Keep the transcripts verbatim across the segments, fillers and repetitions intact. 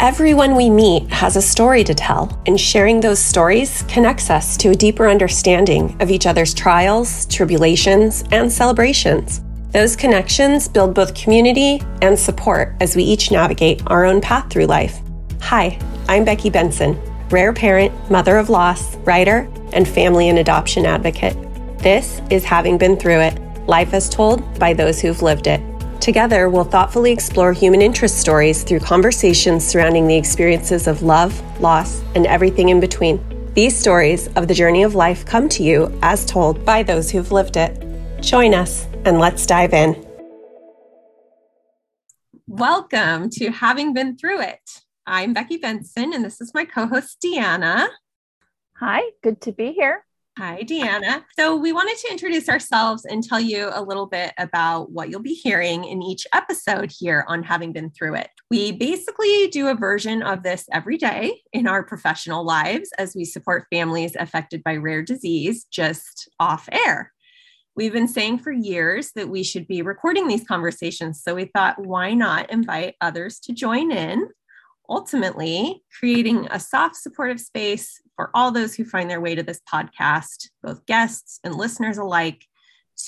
Everyone we meet has a story to tell, and sharing those stories connects us to a deeper understanding of each other's trials, tribulations, and celebrations. Those connections build both community and support as we each navigate our own path through life. Hi, I'm Becky Benson, rare parent, mother of loss, writer, and family and adoption advocate. This is Having Been Through It, Life as Told by Those Who've Lived It. Together, we'll thoughtfully explore human interest stories through conversations surrounding the experiences of love, loss, and everything in between. These stories of the journey of life come to you as told by those who've lived it. Join us, and let's dive in. Welcome to Having Been Through It. I'm Becky Benson, and this is my co-host, Diana. Hi, good to be here. Hi, Deanna. So we wanted to introduce ourselves and tell you a little bit about what you'll be hearing in each episode here on Having Been Through It. We basically do a version of this every day in our professional lives as we support families affected by rare disease, just off air. We've been saying for years that we should be recording these conversations, so we thought, why not invite others to join in? Ultimately, creating a soft, supportive space for all those who find their way to this podcast, both guests and listeners alike,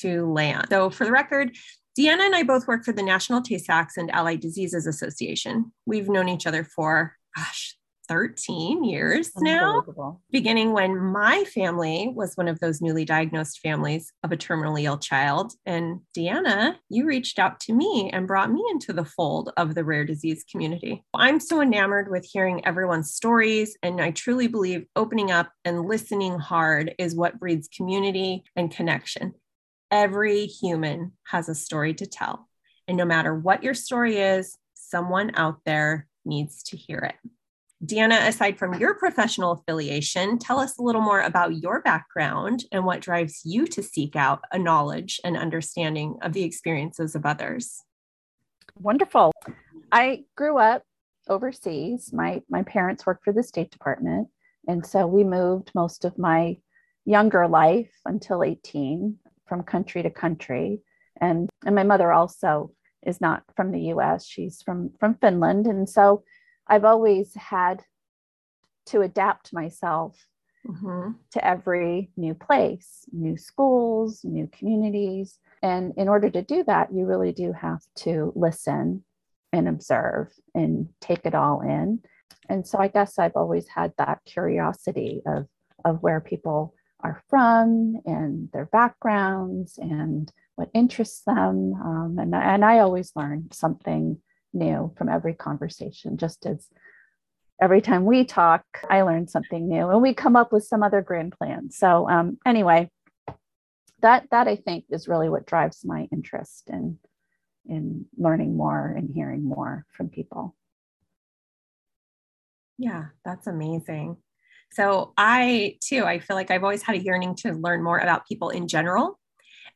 to land. So for the record, Deanna and I both work for the National Tay-Sachs and Allied Diseases Association. We've known each other for, gosh, thirteen years now, beginning when my family was one of those newly diagnosed families of a terminally ill child. And Deanna, you reached out to me and brought me into the fold of the rare disease community. I'm so enamored with hearing everyone's stories, and I truly believe opening up and listening hard is what breeds community and connection. Every human has a story to tell, and no matter what your story is, someone out there needs to hear it. Deanna, aside from your professional affiliation, tell us a little more about your background and what drives you to seek out a knowledge and understanding of the experiences of others. Wonderful. I grew up overseas. My my parents worked for the State Department, and so we moved most of my younger life until eighteen from country to country. And, and my mother also is not from the U S. She's from, from Finland. And so I've always had to adapt myself mm-hmm. to every new place, new schools, new communities. And in order to do that, you really do have to listen and observe and take it all in. And so I guess I've always had that curiosity of, of where people are from and their backgrounds and what interests them. Um, and, and I always learn something new from every conversation, just as every time we talk, I learn something new and we come up with some other grand plan. So um, anyway, that that I think is really what drives my interest in, in learning more and hearing more from people. Yeah, that's amazing. So I too, I feel like I've always had a yearning to learn more about people in general,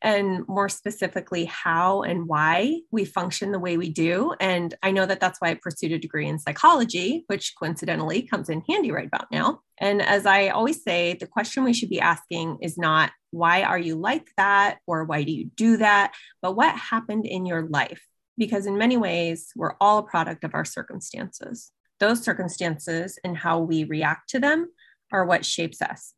and more specifically how and why we function the way we do. And I know that that's why I pursued a degree in psychology, which coincidentally comes in handy right about now. And as I always say, the question we should be asking is not, why are you like that? Or why do you do that? But what happened in your life? Because in many ways, we're all a product of our circumstances. Those circumstances and how we react to them are what shapes us.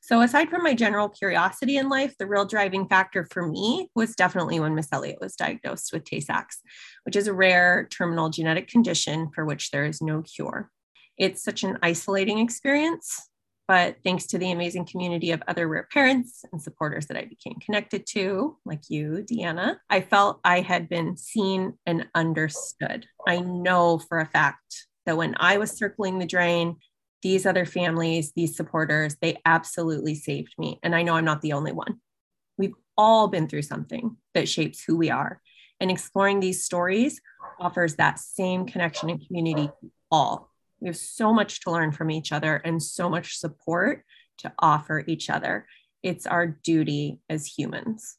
So aside from my general curiosity in life, the real driving factor for me was definitely when Miss Elliott was diagnosed with Tay-Sachs, which is a rare terminal genetic condition for which there is no cure. It's such an isolating experience, but thanks to the amazing community of other rare parents and supporters that I became connected to, like you, Deanna, I felt I had been seen and understood. I know for a fact that when I was circling the drain, these other families, these supporters, they absolutely saved me. And I know I'm not the only one. We've all been through something that shapes who we are. And exploring these stories offers that same connection and community to all. We have so much to learn from each other and so much support to offer each other. It's our duty as humans.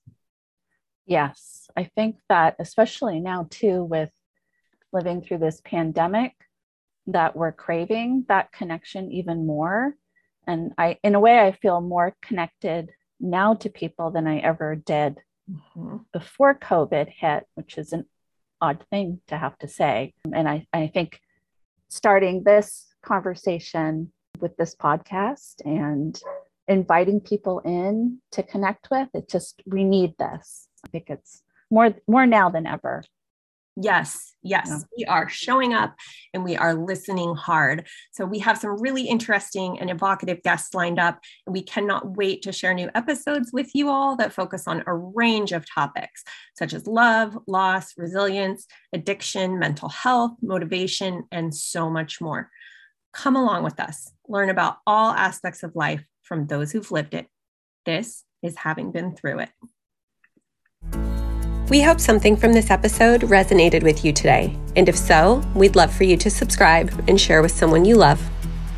Yes, I think that especially now too, with living through this pandemic, that we're craving that connection even more. And I, in a way, I feel more connected now to people than I ever did mm-hmm. before COVID hit, which is an odd thing to have to say. And I, I think starting this conversation with this podcast and inviting people in to connect with. It just, we need this. I think it's more, more now than ever. Yes, yes, yeah. We are showing up and we are listening hard. So we have some really interesting and evocative guests lined up, and we cannot wait to share new episodes with you all that focus on a range of topics, such as love, loss, resilience, addiction, mental health, motivation, and so much more. Come along with us. Learn about all aspects of life from those who've lived it. This is Having Been Through It. We hope something from this episode resonated with you today. And if so, we'd love for you to subscribe and share with someone you love.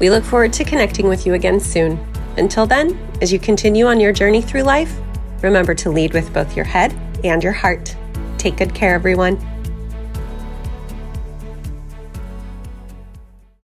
We look forward to connecting with you again soon. Until then, as you continue on your journey through life, remember to lead with both your head and your heart. Take good care, everyone.